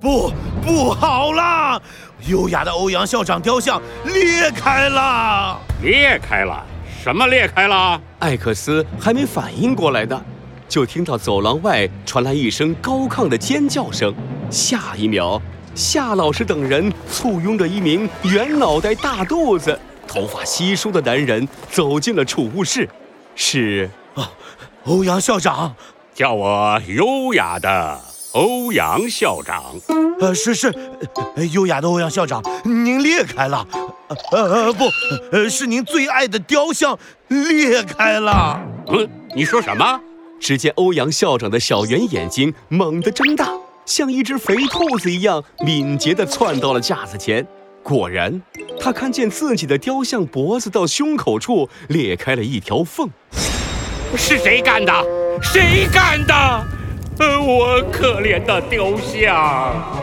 不好啦！优雅的欧阳校长雕像裂开了！裂开了？什么裂开了？艾克斯还没反应过来呢，就听到走廊外传来一声高亢的尖叫声。下一秒，夏老师等人簇拥着一名圆脑袋、大肚子、头发稀疏的男人走进了储物室。是啊，欧阳校长，叫我优雅的欧阳校长。是，优雅的欧阳校长，您裂开了。不，是您最爱的雕像裂开了。你说什么？只见欧阳校长的小圆眼睛猛地睁大，像一只肥兔子一样敏捷地窜到了架子前。果然，他看见自己的雕像脖子到胸口处裂开了一条缝。是谁干的？谁干的？我可怜的雕像！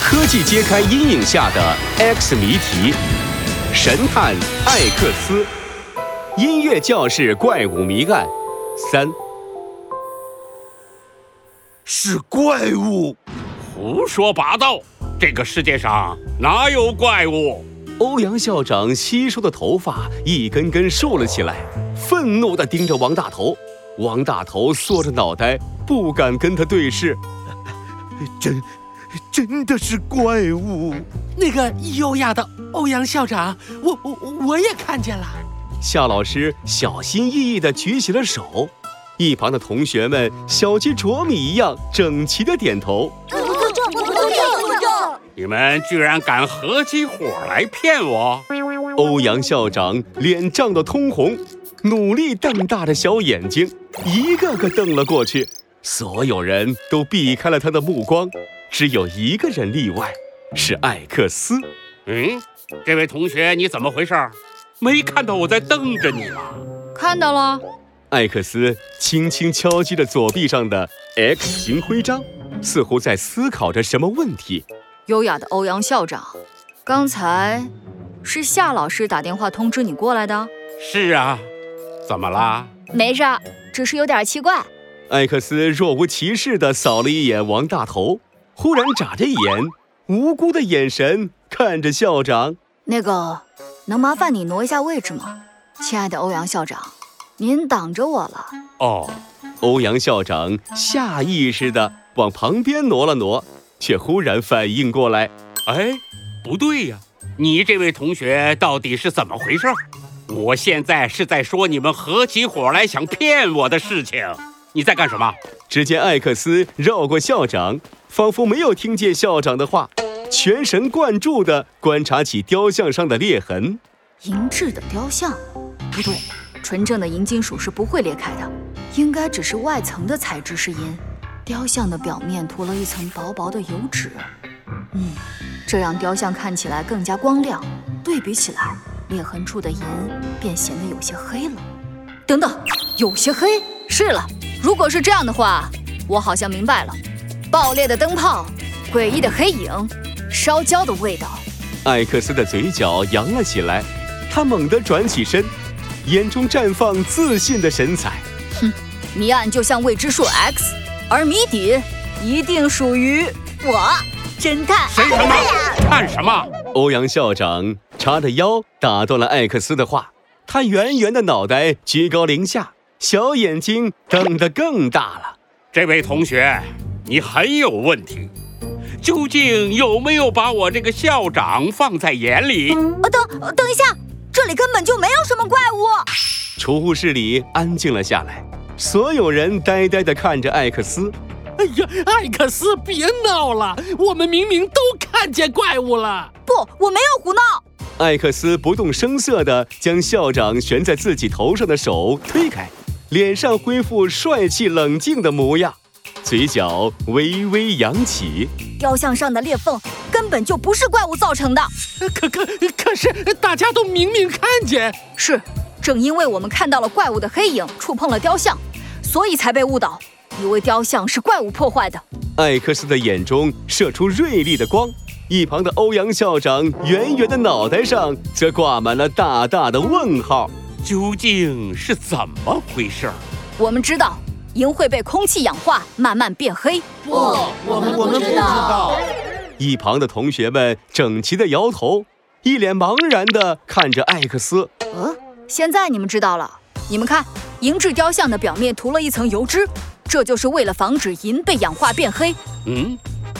科技揭开阴影下的 X 谜题，神探艾克斯，音乐教室怪物谜案3。是怪物？胡说八道！这个世界上哪有怪物？欧阳校长稀疏的头发一根根竖了起来，愤怒地盯着王大头。王大头缩着脑袋，不敢跟他对视。真的是怪物！那个优雅的欧阳校长，我也看见了。夏老师小心翼翼地举起了手，一旁的同学们小鸡啄米一样整齐地点头。不中！你们居然敢合起伙来骗我！欧阳校长脸涨得通红，努力瞪大着小眼睛，一个个瞪了过去。所有人都避开了他的目光。只有一个人例外，是艾克斯。这位同学，你怎么回事？没看到我在瞪着你吗？看到了。艾克斯轻轻敲击着左臂上的 X 型徽章，似乎在思考着什么问题。优雅的欧阳校长，刚才是夏老师打电话通知你过来的？是啊，怎么啦？没事，只是有点奇怪。艾克斯若无其事地扫了一眼王大头。忽然眨着眼，无辜的眼神看着校长。那个，能麻烦你挪一下位置吗？亲爱的欧阳校长，您挡着我了。欧阳校长下意识地往旁边挪了挪，却忽然反应过来，不对呀，你这位同学到底是怎么回事？我现在是在说你们合起伙来想骗我的事情。你在干什么？只见艾克斯绕过校长，仿佛没有听见校长的话，全神贯注地观察起雕像上的裂痕。银质的雕像？不对，纯正的银金属是不会裂开的，应该只是外层的材质是银，雕像的表面涂了一层薄薄的油脂。这让雕像看起来更加光亮，对比起来，裂痕处的银便显得有些黑了。等等，有些黑？是了，如果是这样的话，我好像明白了。爆裂的灯泡，诡异的黑影，烧焦的味道。艾克斯的嘴角扬了起来，他猛地转起身，眼中绽放自信的神采。谜案就像未知数 X， 而谜底一定属于我，侦探。谁什么？看什么？欧阳校长叉着腰打断了艾克斯的话，他圆圆的脑袋居高临下，小眼睛瞪得更大了。这位同学，你很有问题，究竟有没有把我这个校长放在眼里？等一下，这里根本就没有什么怪物。储物室里安静了下来，所有人呆呆地看着艾克斯。哎呀，艾克斯，别闹了，我们明明都看见怪物了。不，我没有胡闹。艾克斯不动声色地将校长悬在自己头上的手推开，脸上恢复帅气冷静的模样。嘴角微微扬起，雕像上的裂缝根本就不是怪物造成的。可是大家都明明看见。是，正因为我们看到了怪物的黑影触碰了雕像，所以才被误导，以为雕像是怪物破坏的。艾克斯的眼中射出锐利的光，一旁的欧阳校长圆圆的脑袋上则挂满了大大的问号。究竟是怎么回事？我们知道银会被空气氧化，慢慢变黑。不，我们不知道。一旁的同学们整齐地摇头，一脸茫然地看着艾克斯。现在你们知道了。你们看，银质雕像的表面涂了一层油脂，这就是为了防止银被氧化变黑。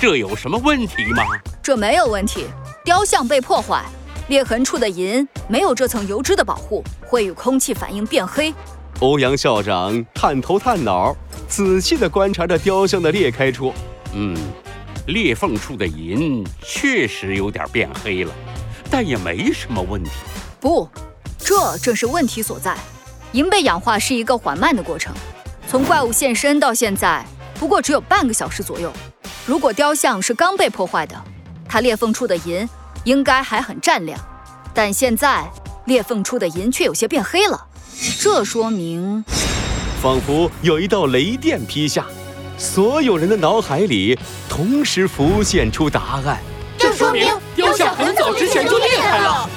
这有什么问题吗？这没有问题。雕像被破坏，裂痕处的银没有这层油脂的保护，会与空气反应变黑。欧阳校长探头探脑，仔细地观察着雕像的裂开处。裂缝处的银确实有点变黑了，但也没什么问题。不，这正是问题所在。银被氧化是一个缓慢的过程，从怪物现身到现在不过只有半个小时左右。如果雕像是刚被破坏的，它裂缝处的银应该还很湛亮，但现在裂缝处的银却有些变黑了。这说明……仿佛有一道雷电劈下，所有人的脑海里同时浮现出答案。这说明雕像很早之前就裂开了。